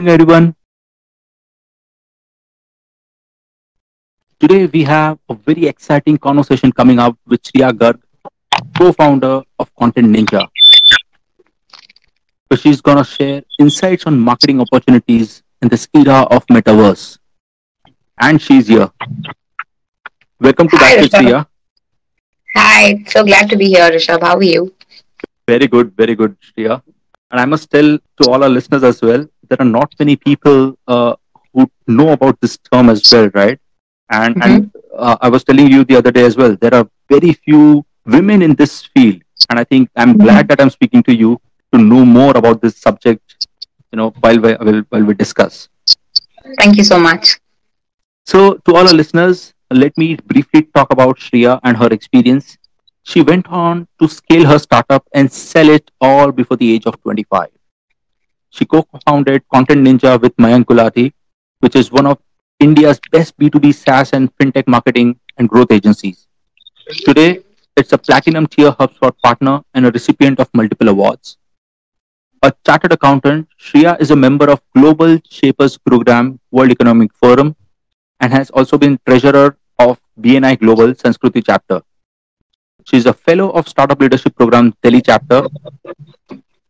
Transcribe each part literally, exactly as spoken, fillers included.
Everyone, today we have a very exciting conversation coming up with Shriya Garg, co-founder of Content Ninja, where she's gonna share insights on marketing opportunities in this era of metaverse. And she's here. Welcome to back, Shriya. Hi, so glad to be here, Rishabh. How are you? Very good, very good, Shriya. And I must tell to all our listeners as well, there are not many people uh, who know about this term as well, right? And mm-hmm. and uh, I was telling you the other day as well, there are very few women in this field. And I think I'm mm-hmm. glad that I'm speaking to you to know more about this subject, you know, while we, while, while we discuss. Thank you so much. So to all our listeners, let me briefly talk about Shriya and her experience. She went on to scale her startup and sell it all before the age of twenty-five. She co-founded Content Ninja with Mayank Gulati, which is one of India's best B two B SaaS and fintech marketing and growth agencies. Today, it's a platinum tier HubSpot partner and a recipient of multiple awards. A chartered accountant, Shriya is a member of Global Shapers Program World Economic Forum and has also been treasurer of B N I Global Sanskriti chapter. She is a fellow of Startup Leadership Program Delhi chapter.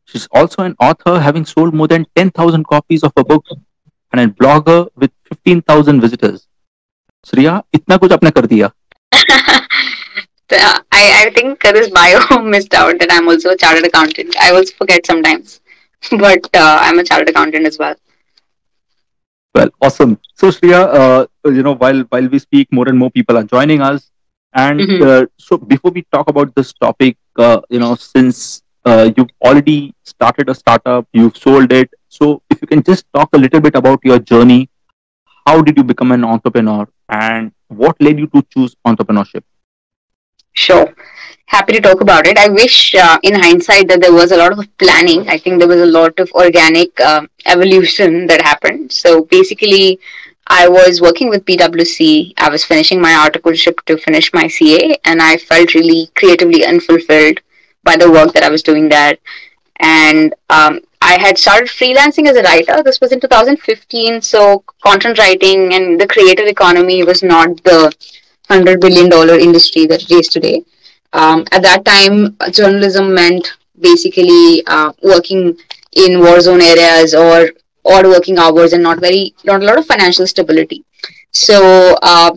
She's also an author, having sold more than ten thousand copies of her book, and a blogger with fifteen thousand visitors. Shriya, itna kuch apne kar diya. I, I think this bio missed out that I'm also a chartered accountant. I also forget sometimes, but uh, I'm a chartered accountant as well. Well, awesome. So Shriya, uh, you know, while while we speak, more and more people are joining us, and mm-hmm. uh, so before we talk about this topic, uh, you know, since Uh, you've already started a startup, you've sold it. So if you can just talk a little bit about your journey, how did you become an entrepreneur and what led you to choose entrepreneurship? Sure. Happy to talk about it. I wish uh, in hindsight that there was a lot of planning. I think there was a lot of organic uh, evolution that happened. So basically, I was working with P W C. I was finishing my articleship to finish my C A, and I felt really creatively unfulfilled by the work that I was doing there. And um, I had started freelancing as a writer. This was in two thousand fifteen. So content writing and the creator economy was not the one hundred billion dollars industry that it is today. Um, at that time, journalism meant basically uh, working in war zone areas or odd working hours and not very, not a lot of financial stability. So uh,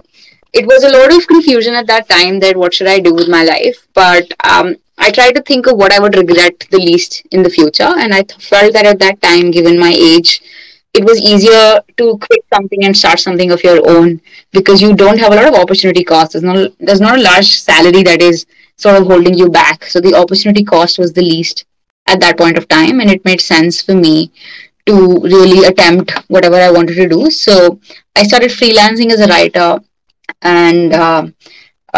it was a lot of confusion at that time that what should I do with my life? But um, I tried to think of what I would regret the least in the future, and I th- felt that at that time, given my age, it was easier to quit something and start something of your own because you don't have a lot of opportunity costs. There's not, there's not a large salary that is sort of holding you back. So the opportunity cost was the least at that point of time, and it made sense for me to really attempt whatever I wanted to do. So I started freelancing as a writer, and uh,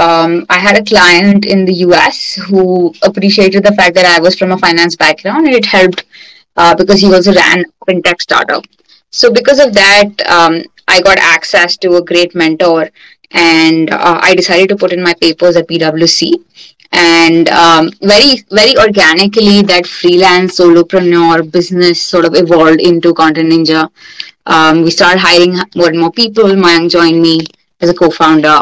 Um, I had a client in the U S who appreciated the fact that I was from a finance background, and it helped uh, because he also ran a fintech startup. So because of that, um, I got access to a great mentor, and uh, I decided to put in my papers at P W C. And um, very, very organically, that freelance solopreneur business sort of evolved into Content Ninja. Um, we started hiring more and more people. Mayank joined me as a co-founder.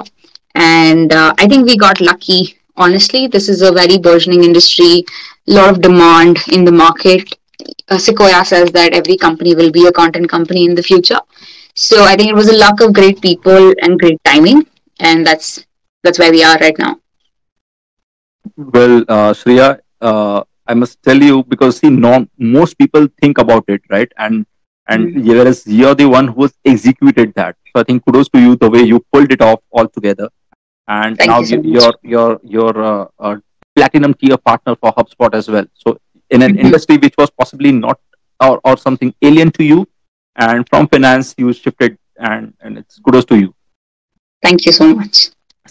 And uh, I think we got lucky, honestly. This is a very burgeoning industry, a lot of demand in the market. Uh, Sequoia says that every company will be a content company in the future. So I think it was a luck of great people and great timing. And that's that's where we are right now. Well, uh, Shriya, uh, I must tell you, because see, no, most people think about it, right? And, and mm. whereas you're the one who has executed that. So I think kudos to you, the way you pulled it off altogether. And Thank now you so you're, you're, you're uh, uh, platinum tier partner for HubSpot as well. So in an mm-hmm. industry which was possibly not or, or something alien to you, and from finance you shifted, and, and it's kudos to you. Thank you so much.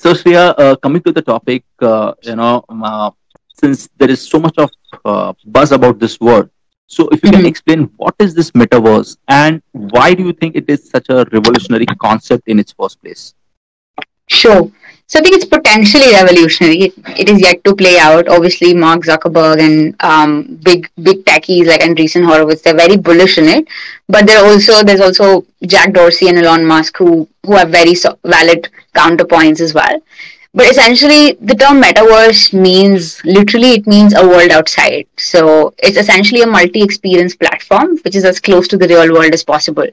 So Shriya, uh, coming to the topic, uh, you know, uh, since there is so much of uh, buzz about this word, so if you mm-hmm. can explain what is this metaverse and why do you think it is such a revolutionary concept in its first place? Sure. So I think it's potentially revolutionary. It, it is yet to play out. Obviously, Mark Zuckerberg and um, big big techies like Andreessen Horowitz, they're very bullish in it. But there also there's also Jack Dorsey and Elon Musk who who have very so- valid counterpoints as well. But essentially, the term metaverse means, literally, it means a world outside. So it's essentially a multi-experience platform, which is as close to the real world as possible.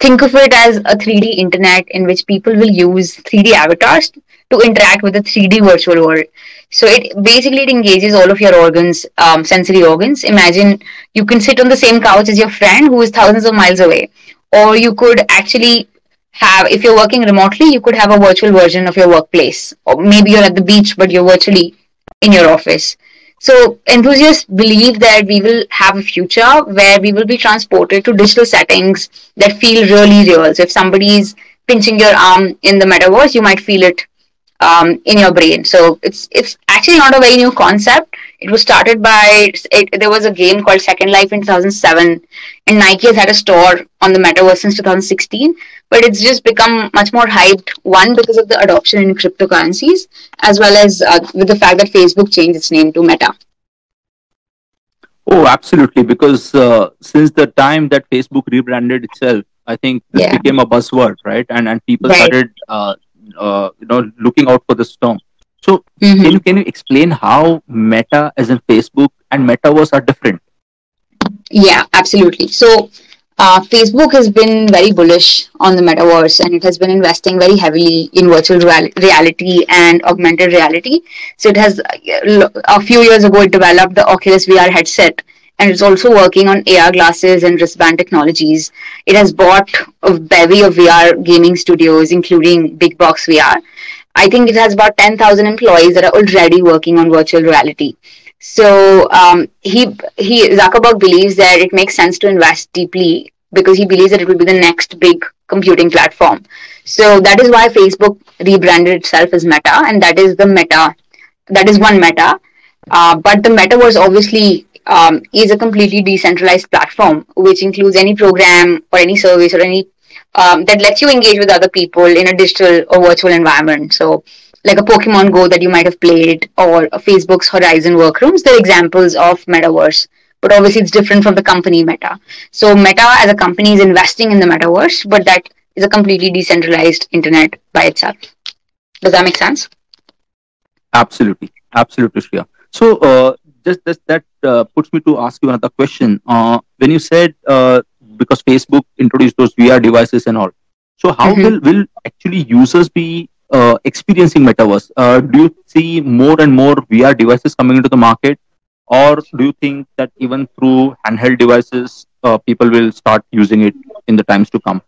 Think of it as a three D internet in which people will use three D avatars to interact with the three D virtual world. So it basically it engages all of your organs, um, sensory organs. Imagine you can sit on the same couch as your friend who is thousands of miles away. Or you could actually... have, if you're working remotely, you could have a virtual version of your workplace, or maybe you're at the beach but you're virtually in your office. So enthusiasts believe that we will have a future where we will be transported to digital settings that feel really real. So if somebody is pinching your arm in the metaverse, you might feel it um, in your brain. So it's it's actually not a very new concept. It was started by it, there was a game called Second Life in two thousand seven, and Nike has had a store on the metaverse since two thousand sixteen. But it's just become much more hyped, one, because of the adoption in cryptocurrencies, as well as uh, with the fact that Facebook changed its name to Meta. Oh, absolutely. Because uh, since the time that Facebook rebranded itself, I think this yeah. became a buzzword, right? And and people right. started uh, uh, you know, looking out for the storm. So mm-hmm. can you, can you explain how Meta, as in Facebook, and Metaverse are different? Yeah, absolutely. So... Uh, Facebook has been very bullish on the metaverse, and it has been investing very heavily in virtual reali- reality and augmented reality. So it has, a few years ago, it developed the Oculus V R headset, and it's also working on A R glasses and wristband technologies. It has bought a bevy of V R gaming studios, including Big Box V R. I think it has about ten thousand employees that are already working on virtual reality. So um, he he Zuckerberg believes that it makes sense to invest deeply because he believes that it will be the next big computing platform. So that is why Facebook rebranded itself as Meta, and that is the Meta, that is one Meta. Uh, but the Metaverse obviously um, is a completely decentralized platform, which includes any program or any service or any um, that lets you engage with other people in a digital or virtual environment. So, like a Pokemon Go that you might have played, or Facebook's Horizon Workrooms, they're examples of Metaverse. But obviously, it's different from the company Meta. So Meta as a company is investing in the Metaverse, but that is a completely decentralized internet by itself. Does that make sense? Absolutely. Absolutely, Shriya. So uh, just, just that uh, puts me to ask you another question. Uh, when you said, uh, because Facebook introduced those V R devices and all, so how mm-hmm. will, will actually users be Uh, experiencing metaverse? Uh, do you see more and more V R devices coming into the market, or do you think that even through handheld devices, uh, people will start using it in the times to come?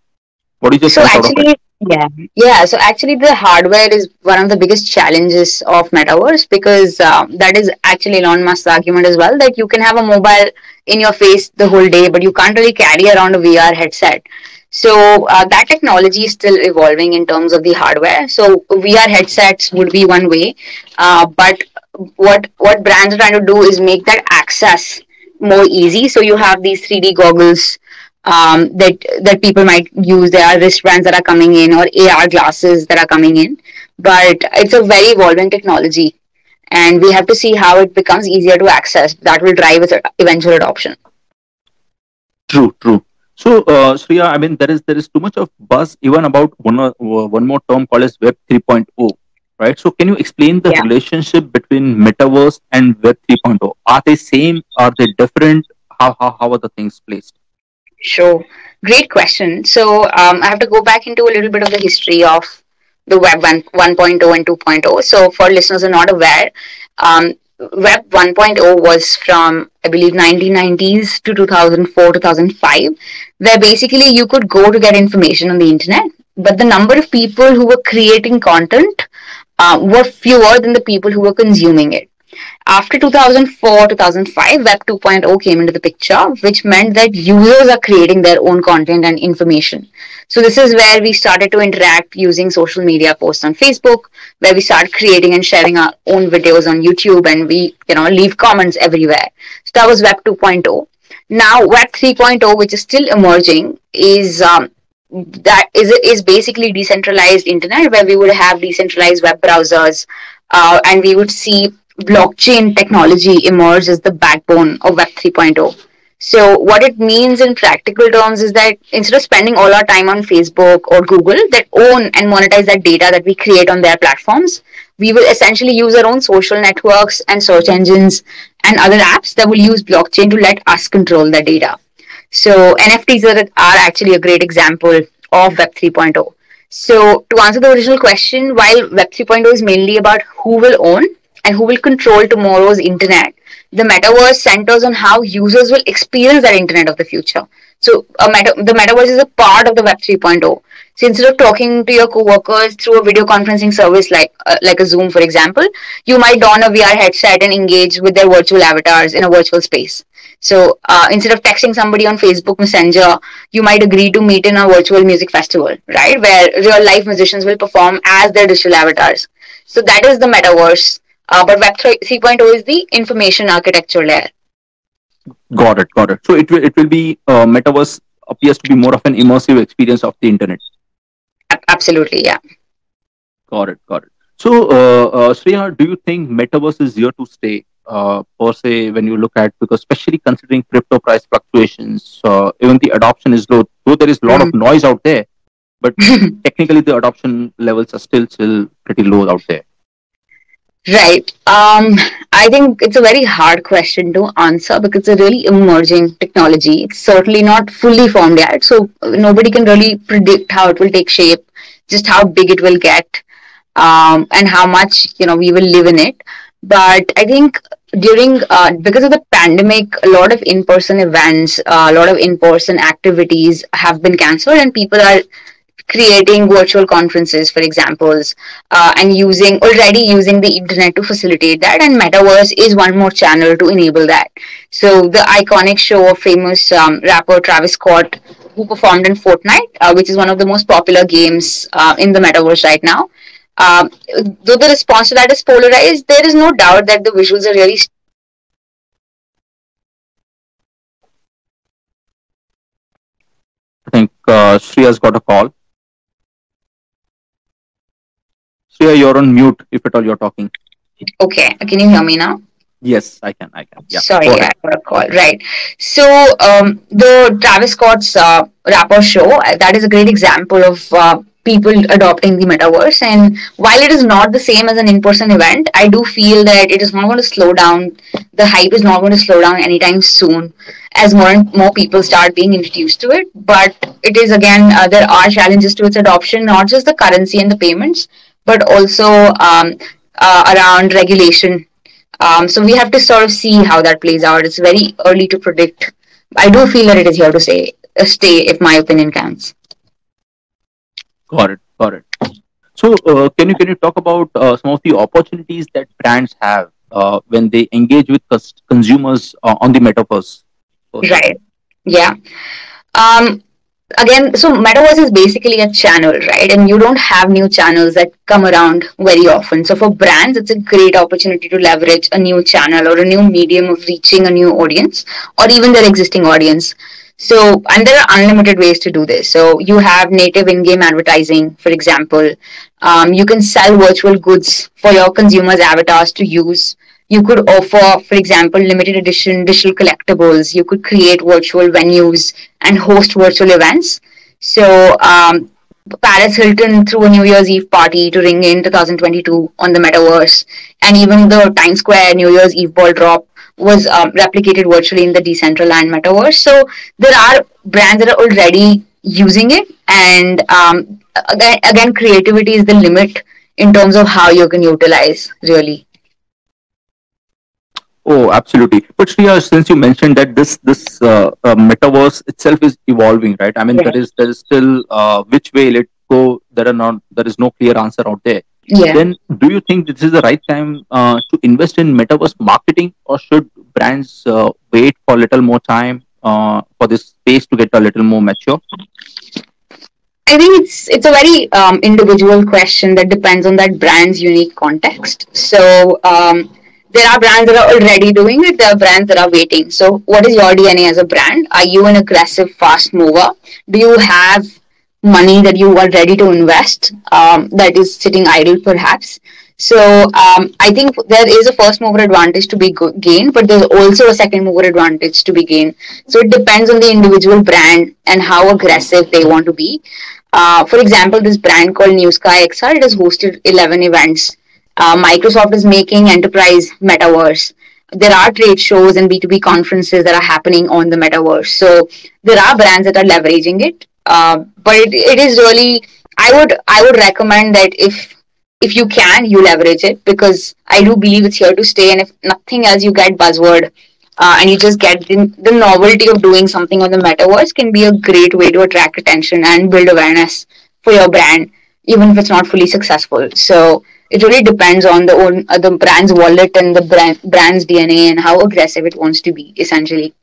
What do you just so think actually, out of it? Yeah, yeah. So actually, the hardware is one of the biggest challenges of metaverse, because uh, that is actually Elon Musk's argument as well, that you can have a mobile in your face the whole day, but you can't really carry around a V R headset. So uh, that technology is still evolving in terms of the hardware. So V R headsets would be one way. Uh, but what what brands are trying to do is make that access more easy. So you have these three D goggles um, that, that people might use. There are wristbands that are coming in, or A R glasses that are coming in. But it's a very evolving technology, and we have to see how it becomes easier to access. That will drive its eventual adoption. True, true. So, uh, Shriya, I mean, there is there is too much of buzz even about one uh, one more term called as Web three point oh, right? So, can you explain the yeah. relationship between Metaverse and Web three point oh? Are they same? Are they different? How how how are the things placed? Sure, great question. So, um, I have to go back into a little bit of the history of the Web one, one point oh and two point oh. So, for listeners who are not aware, um, Web one point oh was from, I believe, nineteen nineties to two thousand four, two thousand five, where basically you could go to get information on the internet, but the number of people who were creating content uh, were fewer than the people who were consuming it. After two thousand four, two thousand five, Web two point oh came into the picture, which meant that users are creating their own content and information. So this is where we started to interact using social media posts on Facebook, where we start creating and sharing our own videos on YouTube, and we, you know, leave comments everywhere. So that was Web two point oh. Now Web three point oh, which is still emerging, is um, that is is basically decentralized internet, where we would have decentralized web browsers, uh, and we would see blockchain technology emerge as the backbone of Web three point oh. So what it means in practical terms is that instead of spending all our time on Facebook or Google that own and monetize that data that we create on their platforms, we will essentially use our own social networks and search engines and other apps that will use blockchain to let us control the data. So N F Ts are, are actually a great example of Web three point oh. So to answer the original question, while Web three point oh is mainly about who will own and who will control tomorrow's internet, the metaverse centers on how users will experience that internet of the future. So a meta- the metaverse is a part of the Web three point oh. So instead of talking to your coworkers through a video conferencing service like uh, like a Zoom, for example, you might don a V R headset and engage with their virtual avatars in a virtual space. So uh, instead of texting somebody on Facebook Messenger, you might agree to meet in a virtual music festival, right? Where real life musicians will perform as their digital avatars. So that is the metaverse. Uh, but Web three point oh is the information architecture layer. Got it, got it. So it will, it will be, uh, metaverse appears to be more of an immersive experience of the internet. Absolutely, yeah. Got it, got it. So, uh, uh, Shriya, do you think metaverse is here to stay, uh, per se, when you look at, because especially considering crypto price fluctuations, uh, even the adoption is low, though there is a lot mm. of noise out there, but technically the adoption levels are still, still pretty low out there. Right. Um, I think it's a very hard question to answer because it's a really emerging technology. It's certainly not fully formed yet. So nobody can really predict how it will take shape, just how big it will get, um, and how much, you know, we will live in it. But I think during, uh, because of the pandemic, a lot of in-person events, uh, a lot of in-person activities have been cancelled, and people are creating virtual conferences, for example, uh, and using already using the internet to facilitate that. And metaverse is one more channel to enable that. So the iconic show of famous um, rapper Travis Scott, who performed in Fortnite, uh, which is one of the most popular games uh, in the metaverse right now. Um, though the response to that is polarized, there is no doubt that the visuals are really... St- I think uh, Shriya's got a call. Shriya, you're on mute, if at all you're talking. Okay. Can you hear me now? Yes, I can. I can. Yeah. Sorry, I got a call. Right. So, um, the Travis Scott's uh, rapper show, that is a great example of uh, people adopting the metaverse. And while it is not the same as an in-person event, I do feel that it is not going to slow down. The hype is not going to slow down anytime soon as more and more people start being introduced to it. But it is, again, uh, there are challenges to its adoption, not just the currency and the payments, but also um, uh, around regulation. Um, so we have to sort of see how that plays out. It's very early to predict. I do feel that it is here to stay, uh, stay if my opinion counts. Got it, got it. So uh, can you can you talk about uh, some of the opportunities that brands have uh, when they engage with cus- consumers uh, on the metaverse? Right, yeah. Um, Again, so metaverse is basically a channel, right? And you don't have new channels that come around very often. So for brands, it's a great opportunity to leverage a new channel or a new medium of reaching a new audience or even their existing audience. So, and there are unlimited ways to do this. So you have native in-game advertising, for example. Um, you can sell virtual goods for your consumers' avatars to use. You could offer, for example, limited edition digital collectibles. You could create virtual venues and host virtual events. So um, Paris Hilton threw a New Year's Eve party to ring in twenty twenty-two on the metaverse. And even the Times Square New Year's Eve ball drop was um, replicated virtually in the Decentraland metaverse. So there are brands that are already using it. And um, again, again, creativity is the limit in terms of how you can utilize, really. Oh, absolutely. But Shriya, since you mentioned that this this uh, uh, metaverse itself is evolving, right? I mean, yeah. there is there is still uh, which way let go. There are not there is no clear answer out there. Yeah. Then, do you think this is the right time uh, to invest in metaverse marketing, or should brands uh, wait for a little more time uh, for this space to get a little more mature? I think it's it's a very um, individual question that depends on that brand's unique context. So. Um, There are brands that are already doing it. There are brands that are waiting. So what is your D N A as a brand? Are you an aggressive fast mover? Do you have money that you are ready to invest, um, that is sitting idle perhaps. So um, I think there is a first mover advantage to be go- gained, but there's also a second mover advantage to be gained. So it depends on the individual brand and how aggressive they want to be. Uh, for example, this brand called New Sky X R, it has hosted eleven events. Uh, Microsoft is making enterprise metaverse. There are trade shows and B two B conferences that are happening on the metaverse. So there are brands that are leveraging it. Uh, but it, it is really, I would I would recommend that if if you can, you leverage it, because I do believe it's here to stay. And if nothing else, you get buzzword uh, and you just get the, the novelty of doing something on the metaverse can be a great way to attract attention and build awareness for your brand, even if it's not fully successful. So it really depends on the own uh, the brand's wallet and the brand, brand's D N A and how aggressive it wants to be, essentially.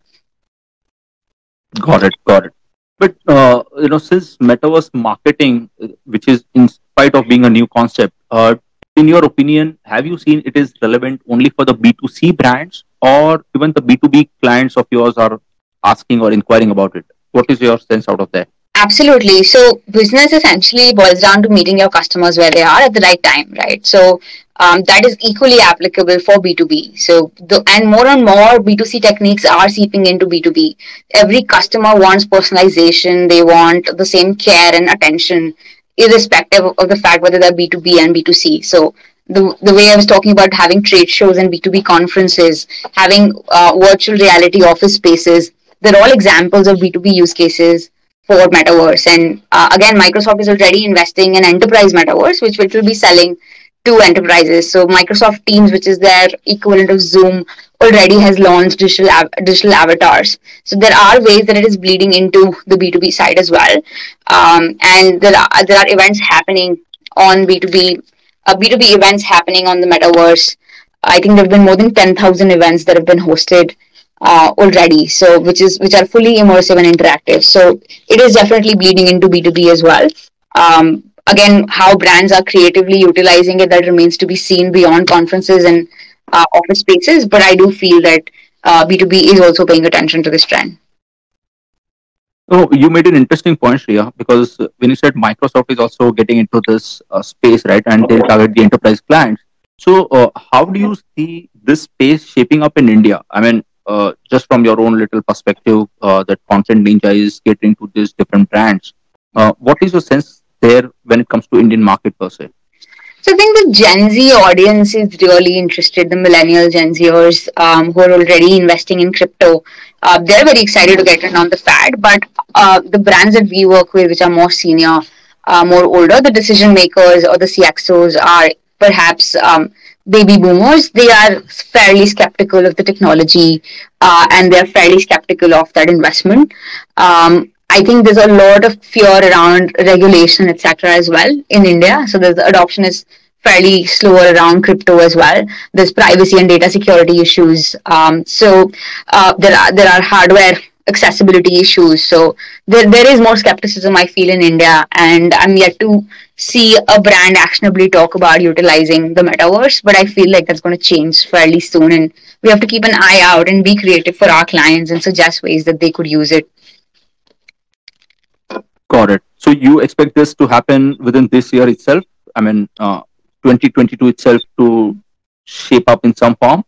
Got it, got it. But, uh, you know, since metaverse marketing, which is in spite of being a new concept, uh, in your opinion, have you seen it is relevant only for the B two C brands, or even the B two B clients of yours are asking or inquiring about it? What is your sense out of that? Absolutely. So business essentially boils down to meeting your customers where they are at the right time, right? So um, that is equally applicable for B two B. So the, and more and more B two C techniques are seeping into B two B. Every customer wants personalization. They want the same care and attention, irrespective of the fact whether they're B two B and B two C. So the the way I was talking about having trade shows and B two B conferences, having uh, virtual reality office spaces, they're all examples of B two B use cases for metaverse. And uh, again, Microsoft is already investing in enterprise metaverse, which, which will be selling to enterprises. So Microsoft Teams, which is their equivalent of Zoom, already has launched digital av- digital avatars. So there are ways that it is bleeding into the B two B side as well. Um, and there are there are events happening on B two B, uh, B two B events happening on the metaverse. I think there have been more than ten thousand events that have been hosted Uh, already, so which is which are fully immersive and interactive. So it is definitely bleeding into B two B as well. Um, again, how brands are creatively utilizing it, that remains to be seen beyond conferences and uh, office spaces. But I do feel that uh, B two B is also paying attention to this trend. Oh, you made an interesting point, Shriya, because when you said Microsoft is also getting into this uh, space, right, and they target the enterprise clients. So uh, how do you see this space shaping up in India? I mean, Uh, just from your own little perspective, uh, that Content Ninja is catering to these different brands. Uh, what is your sense there when it comes to Indian market per se? So I think the Gen Z audience is really interested, the millennial Gen Zers um, who are already investing in crypto. Uh, they're very excited to get in on the fad, but uh, the brands that we work with, which are more senior, uh, more older, the decision makers or the C X Os are perhaps um, baby boomers. They are fairly skeptical of the technology uh, and they're fairly skeptical of that investment. Um, I think there's a lot of fear around regulation, et cetera as well in India. So the adoption is fairly slower around crypto as well. There's privacy and data security issues. Um, so uh, there are there are hardware accessibility issues. So there there is more skepticism, I feel, in India, and I'm yet to see a brand actionably talk about utilizing the metaverse, but I feel like that's going to change fairly soon, and we have to keep an eye out and be creative for our clients and suggest ways that they could use it. Got it. So you expect this to happen within this year itself? I mean, uh, twenty twenty-two itself to shape up in some form?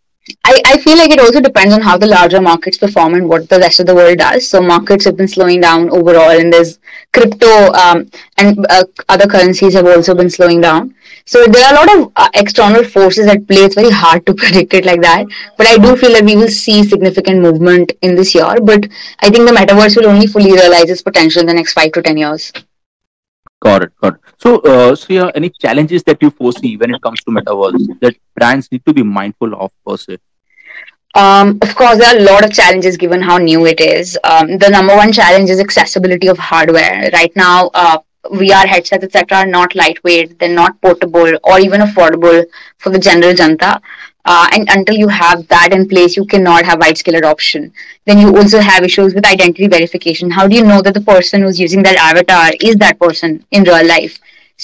I, I feel like it also depends on how the larger markets perform and what the rest of the world does. So markets have been slowing down overall, and there's crypto um, and uh, other currencies have also been slowing down. So there are a lot of uh, external forces at play. It's very hard to predict it like that. But I do feel that we will see significant movement in this year. But I think the metaverse will only fully realize its potential in the next five to ten years. Got it, got it. So, uh, Shriya, any challenges that you foresee when it comes to metaverse that brands need to be mindful of per se? Um, of course, there are a lot of challenges given how new it is. Um, the number one challenge is accessibility of hardware. Right now, uh, V R headsets, et cetera are not lightweight, they're not portable or even affordable for the general janta. Uh, and until you have that in place, you cannot have wide-scale adoption. Then you also have issues with identity verification. How do you know that the person who's using that avatar is that person in real life?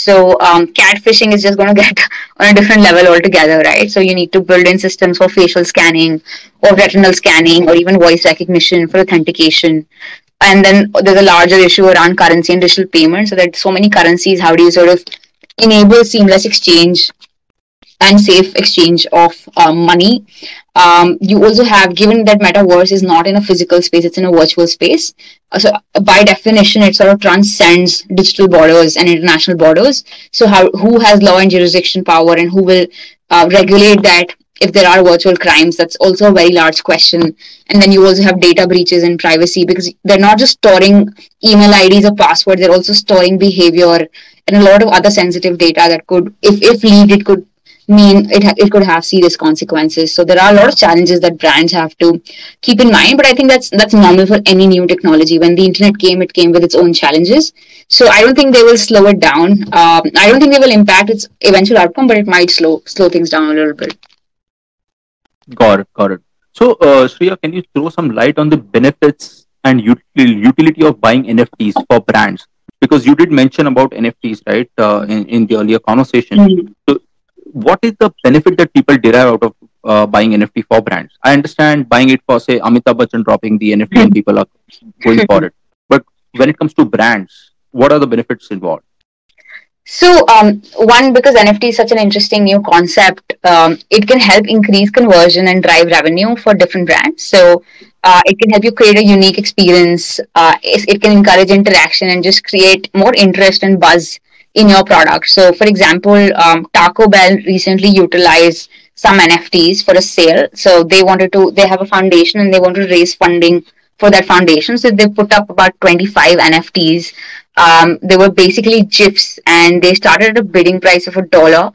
So um, catfishing is just going to get on a different level altogether, right? So you need to build in systems for facial scanning or retinal scanning or even voice recognition for authentication. And then there's a larger issue around currency and digital payments. So there's so many currencies. How do you sort of enable seamless exchange and safe exchange of uh, money? Um, you also have, given that metaverse is not in a physical space, it's in a virtual space. So by definition, it sort of transcends digital borders and international borders. So how, who has law and jurisdiction power, and who will uh, regulate that if there are virtual crimes? That's also a very large question. And then you also have data breaches and privacy, because they're not just storing email I Ds or passwords, they're also storing behavior and a lot of other sensitive data that could, if, if leaked, it could mean it it could have serious consequences. So there are a lot of challenges that brands have to keep in mind, but I think that's that's normal for any new technology. When the internet came, it came with its own challenges. So I don't think they will slow it down. Um, I don't think they will impact its eventual outcome, but it might slow slow things down a little bit. Got it, got it. So uh, Shriya, can you throw some light on the benefits and util- utility of buying N F Ts for brands? Because you did mention about N F Ts, right, uh, in, in the earlier conversation. Mm-hmm. So, what is the benefit that people derive out of uh, buying N F T for brands? I understand buying it for, say, Amitabh Bachchan dropping the N F T and people are going for it. But when it comes to brands, what are the benefits involved? So, um, one, because N F T is such an interesting new concept, um, it can help increase conversion and drive revenue for different brands. So, uh, it can help you create a unique experience. Uh, it, it can encourage interaction and just create more interest and buzz in your product. So, for example, um, Taco Bell recently utilized some N F Ts for a sale. So they wanted to, they have a foundation and they want to raise funding for that foundation. So they put up about twenty-five N F Ts. Um, they were basically GIFs, and they started at a bidding price of a dollar.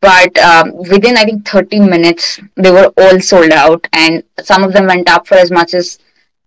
But um, within, I think, thirty minutes, they were all sold out, and some of them went up for as much as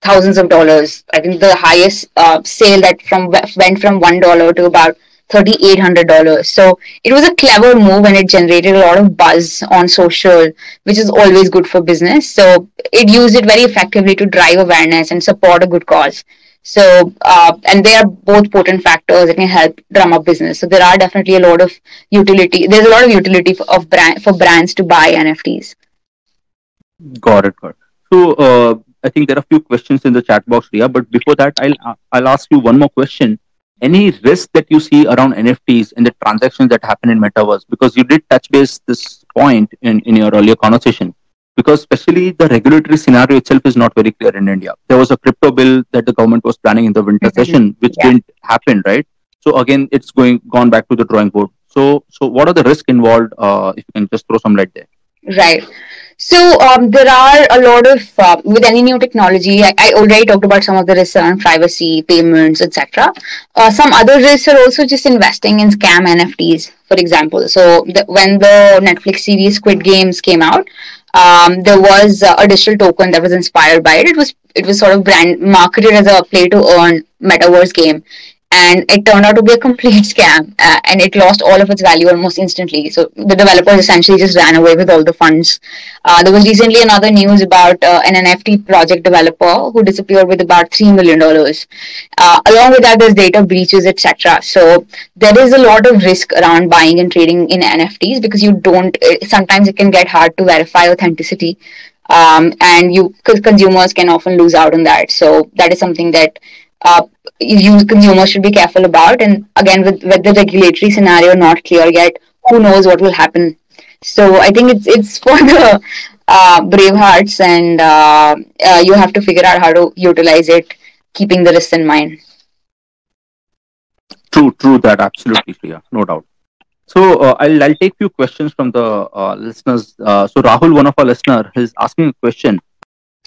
thousands of dollars. I think the highest uh, sale that from went from one dollar to about three thousand eight hundred dollars. So it was a clever move, and it generated a lot of buzz on social, which is always good for business. So it used it very effectively to drive awareness and support a good cause. So, uh, and they are both potent factors that can help drum up business. So there are definitely a lot of utility. There's a lot of utility for, of brand, for brands to buy N F Ts. Got it, got it. So uh, I think there are a few questions in the chat box, Shriya, but before that, I'll I'll ask you one more question. Any risk that you see around N F Ts and the transactions that happen in metaverse? Because you did touch base this point in, in your earlier conversation, because especially the regulatory scenario itself is not very clear in India. There was a crypto bill that the government was planning in the winter mm-hmm. session, which yeah. didn't happen, right? So again, it's going gone back to the drawing board. So, so what are the risks involved? Uh, if you can just throw some light there. Right. So um, there are a lot of, uh, with any new technology, I, I already talked about some of the risks around privacy, payments, et cetera. Uh, some other risks are also just investing in scam N F Ts, for example. So the, when the Netflix series Squid Games came out, um, there was uh, a digital token that was inspired by it. It was it was sort of brand marketed as a play-to-earn metaverse game. And it turned out to be a complete scam, uh, and it lost all of its value almost instantly. So the developers essentially just ran away with all the funds. Uh, there was recently another news about uh, an N F T project developer who disappeared with about three million dollars. Uh, along with that, there's data breaches, et cetera. So there is a lot of risk around buying and trading in N F Ts, because you don't, it, sometimes it can get hard to verify authenticity. Um, and you, because consumers can often lose out on that. So that is something that Uh, you consumers should be careful about. And again, with, with the regulatory scenario not clear yet, who knows what will happen. So I think it's it's for the uh, brave hearts, and uh, uh, you have to figure out how to utilize it, keeping the risks in mind. True, true that, absolutely, Shriya, no doubt. So uh, I'll, I'll take few questions from the uh, listeners. Uh, so Rahul, one of our listeners, is asking a question.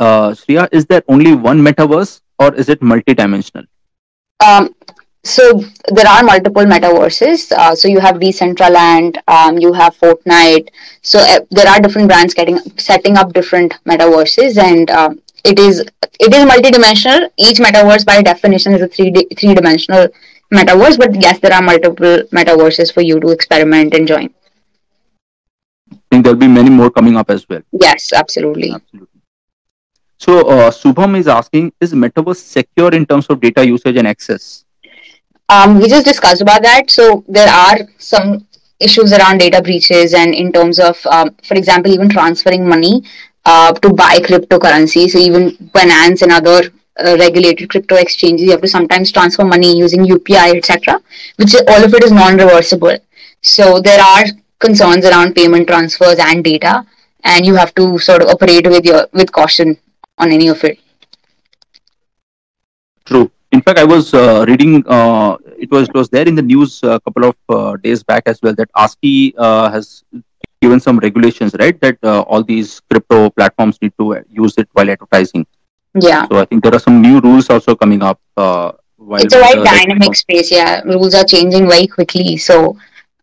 Uh, Shriya, is there only one metaverse, or is it multidimensional? Um, so there are multiple metaverses. Uh, so you have Decentraland, um, you have Fortnite. So uh, there are different brands getting setting up different metaverses, and um, it is it is multidimensional. Each metaverse, by definition, is a three d- three dimensional metaverse. But yes, there are multiple metaverses for you to experiment and join. I think there'll be many more coming up as well. Yes, absolutely. Absolutely. So, uh, Subham is asking, is Metaverse secure in terms of data usage and access? Um, we just discussed about that. So, there are some issues around data breaches, and in terms of, um, for example, even transferring money uh, to buy cryptocurrency. So, even Binance and other uh, regulated crypto exchanges. You have to sometimes transfer money using U P I, et cetera, which all of it is non-reversible. So there are concerns around payment transfers and data, and you have to sort of operate with your with caution on any of it. True. In fact, I was uh, reading, uh, it was it was there in the news a couple of uh, days back as well, that ASCI uh, has given some regulations, right? That uh, all these crypto platforms need to use it while advertising. Yeah. So I think there are some new rules also coming up. Uh, while it's a very dynamic space, yeah. Rules are changing very quickly. So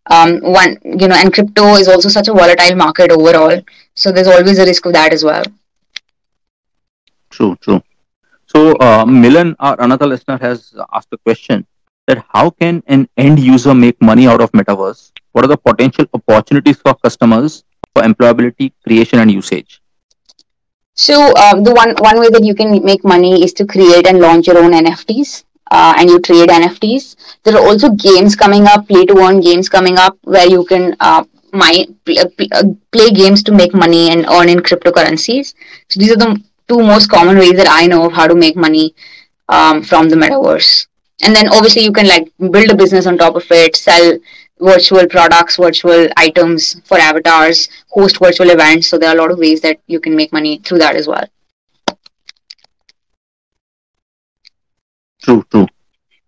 um, one, you know, and crypto is also such a volatile market overall. So there's always a risk of that as well. True, true. So, uh, Milan, our another listener, has asked a question that how can an end user make money out of Metaverse? What are the potential opportunities for customers for employability, creation, and usage? So, uh, the one, one way that you can make money is to create and launch your own N F Ts, uh, and you trade N F Ts. There are also games coming up, play-to-earn games coming up, where you can uh, mine, play games to make money and earn in cryptocurrencies. So, these are the two most common ways that I know of how to make money um, from the metaverse. And then obviously you can like build a business on top of it, sell virtual products, virtual items for avatars, host virtual events. So there are a lot of ways that you can make money through that as well. True, true.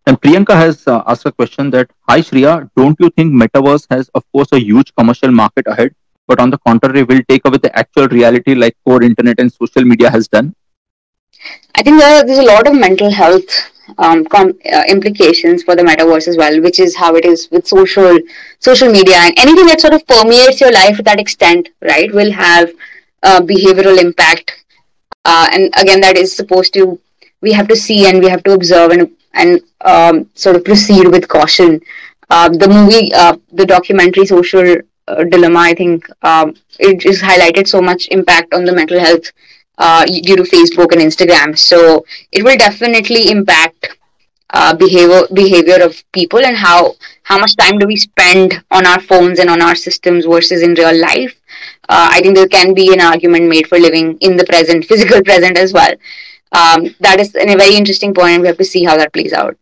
And Priyanka has uh, asked a question that, hi Shriya, don't you think metaverse has of course a huge commercial market ahead? But on the contrary, will take away the actual reality like core internet and social media has done? I think there are, there's a lot of mental health um, com- uh, implications for the metaverse as well, which is how it is with social social media and anything that sort of permeates your life to that extent, right, will have uh, behavioral impact. Uh, and again, that is supposed to, we have to see and we have to observe and, and um, sort of proceed with caution. Uh, the movie, uh, the documentary Social Uh, dilemma, I think um, it just highlighted so much impact on the mental health uh, due to Facebook and Instagram. So it will definitely impact uh, behavior behavior of people and how how much time do we spend on our phones and on our systems versus in real life. Uh, I think there can be an argument made for living in the present, physical present as well. Um, that is a very interesting point, and we have to see how that plays out.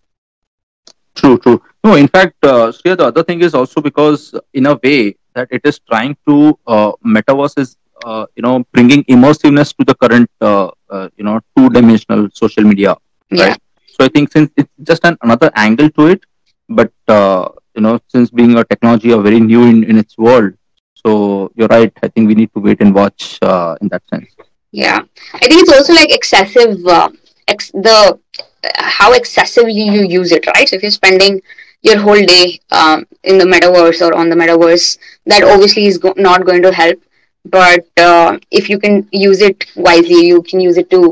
True, true. No, in fact, uh, Shriya, the other thing is also because in a way, that it is trying to, uh, metaverse is, uh, you know, bringing immersiveness to the current, uh, uh, you know, two-dimensional social media, yeah. Right? So I think since it's just an, another angle to it, but, uh, you know, since being a technology are very new in, in its world, so you're right, I think we need to wait and watch uh, in that sense. Yeah, I think it's also like excessive, uh, ex- the uh, how excessively you use it, right? So if you're spending your whole day um, in the metaverse or on the metaverse, that obviously is go- not going to help. But uh, if you can use it wisely, you can use it to,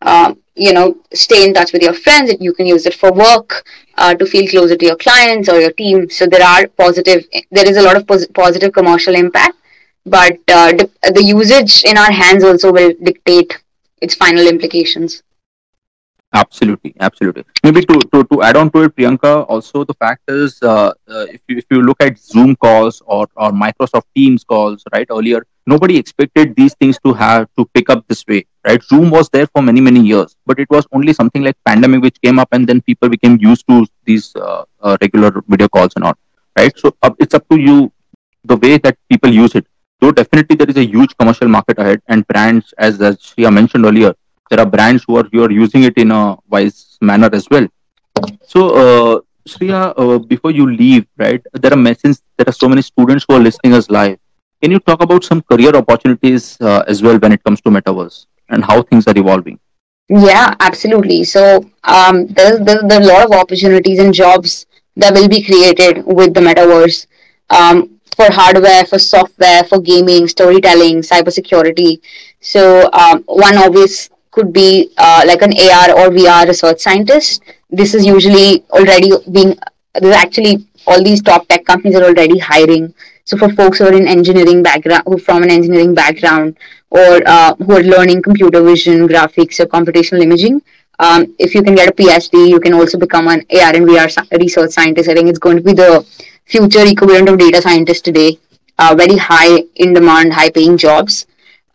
uh, you know, stay in touch with your friends. You can use it for work, uh, to feel closer to your clients or your team. So there are positive, there is a lot of pos- positive commercial impact, but uh, di- the usage in our hands also will dictate its final implications. Absolutely, absolutely. Maybe to, to, to add on to it, Priyanka, also the fact is, uh, uh, if you if you look at Zoom calls or, or Microsoft Teams calls, right, earlier, nobody expected these things to have to pick up this way, right? Zoom was there for many, many years, but it was only something like pandemic which came up and then people became used to these uh, uh, regular video calls and all, right? So uh, it's up to you, the way that people use it. Though definitely there is a huge commercial market ahead and brands, as, as Shriya mentioned earlier, there are brands who are, who are using it in a wise manner as well. So, uh, Shriya, uh, before you leave, right, there are messages, there are so many students who are listening us live. Can you talk about some career opportunities uh, as well when it comes to Metaverse and how things are evolving? Yeah, absolutely. So, um, there, there, there are a lot of opportunities and jobs that will be created with the Metaverse, um, for hardware, for software, for gaming, storytelling, cybersecurity. So, um, one obvious could be uh, like an A R or V R research scientist. This is usually already being, there's actually all these top tech companies are already hiring. So for folks who are in engineering background, who from an engineering background, or uh, who are learning computer vision, graphics, or computational imaging, um, if you can get a P H D, you can also become an A R and V R research scientist. I think it's going to be the future equivalent of data scientists today. Uh, very high in demand, high paying jobs.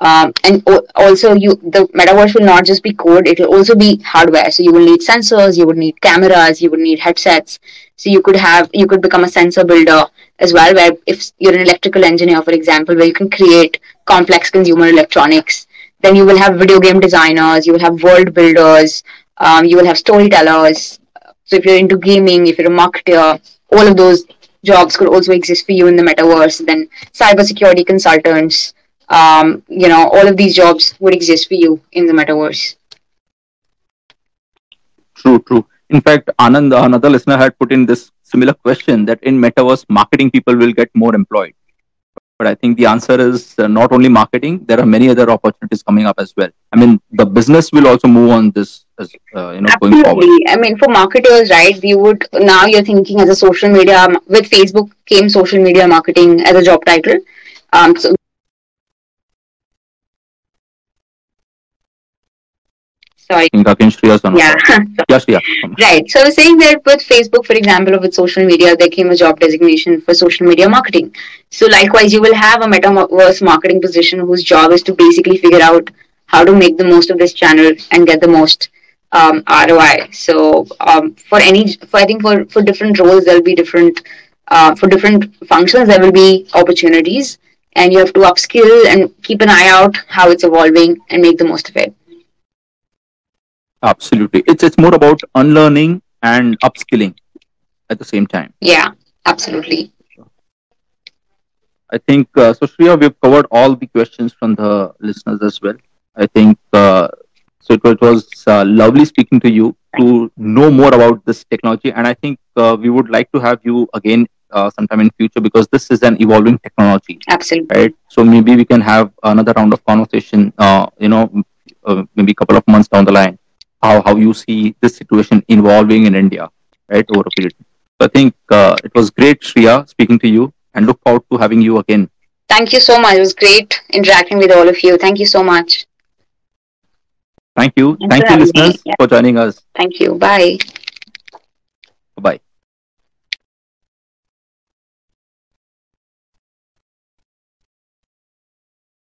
Um, and o- also, you the metaverse will not just be code, it will also be hardware. So you will need sensors, you would need cameras, you would need headsets. So you could have, you could become a sensor builder as well, where if you're an electrical engineer, for example, where you can create complex consumer electronics, then you will have video game designers, you will have world builders, um, you will have storytellers. So if you're into gaming, if you're a marketer, all of those jobs could also exist for you in the metaverse. Then cybersecurity consultants. Um, you know, all of these jobs would exist for you in the metaverse. True, true. In fact, Anand, another listener, had put in this similar question that in metaverse, marketing people will get more employed. But I think the answer is uh, not only marketing. There are many other opportunities coming up as well. I mean, the business will also move on this, as, uh, you know, Absolutely. Going forward. I mean, for marketers, right, you would, now you're thinking as a social media, with Facebook came social media marketing as a job title. Um, so Sorry. Yeah. yes, yeah. Right. So I was saying that with Facebook, for example, or with social media, there came a job designation for social media marketing. So likewise, you will have a metaverse marketing position whose job is to basically figure out how to make the most of this channel and get the most um, R O I. So um, for any, for I think for, for different roles, there'll be different, uh, for different functions, there will be opportunities, and you have to upskill and keep an eye out how it's evolving and make the most of it. Absolutely. It's it's more about unlearning and upskilling at the same time. Yeah, absolutely. I think, uh, so Shriya, we've covered all the questions from the listeners as well. I think, uh, so it was, it was uh, lovely speaking to you to know more about this technology. And I think uh, we would like to have you again uh, sometime in future, because this is an evolving technology. Absolutely. Right? So maybe we can have another round of conversation, uh, you know, uh, maybe a couple of months down the line. How how you see this situation evolving in India, right, over a period. So I think uh, it was great, Shriya, speaking to you, and look forward to having you again. Thank you so much. It was great interacting with all of you. Thank you so much. Thank you. Thanks Thank you, listeners, yeah. for joining us. Thank you. Bye.